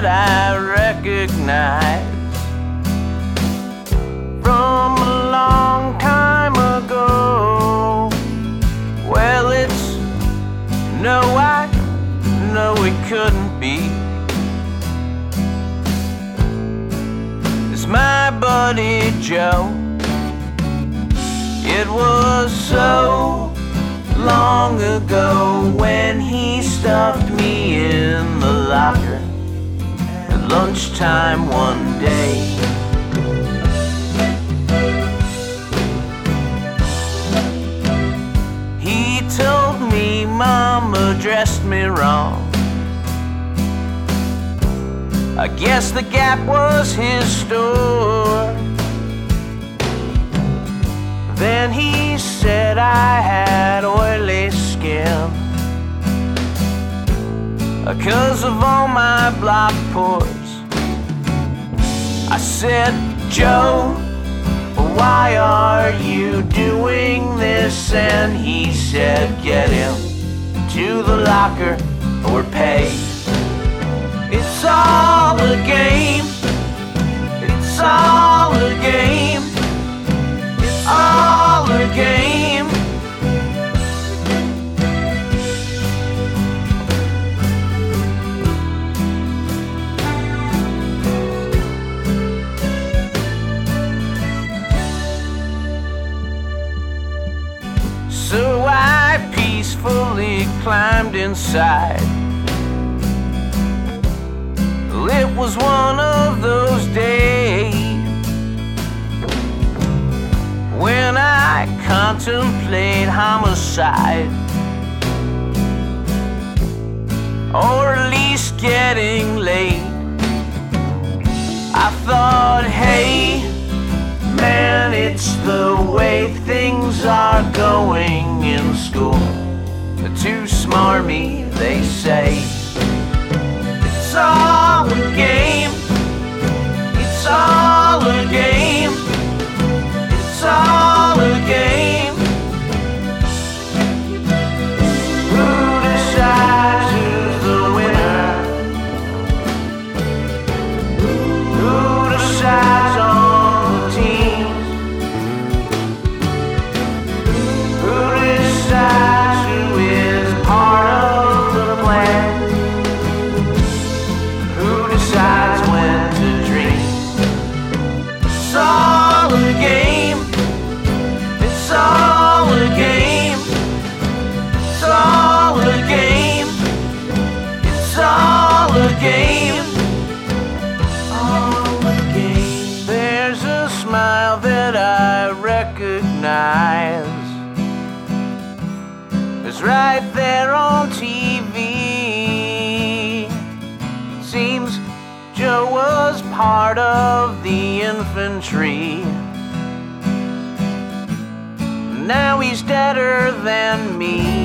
that I recognize from a long time ago. Well, it's no, I know it couldn't be. It's my buddy Joe. It was so long ago when he stuffed me in the locker at lunchtime one day. He told me Mama dressed me wrong. I guess the Gap was his store. Then he said I had oily skin 'cause of all my block pores. I said, Joe, why are you doing this? And he said, get him to the locker or pay. It's all a game. It's all a game. It's all a game. So I peacefully climbed inside. It was one of those days when I contemplate homicide, or at least getting laid. I thought, hey, man, it's the way things are going in school. Too smarmy, they say. It's all a game. It's all a game. It's all a game. Who decides who's the winner? Who decides on the teams? Who decides who is part of the plan? Who decides when to dream? It's all a game. It's all a game. It's all a game. It's all a game. All a game. There's a smile that I recognize. It's right there on TV. Seems Joe was part of the infantry. Now he's deader than me.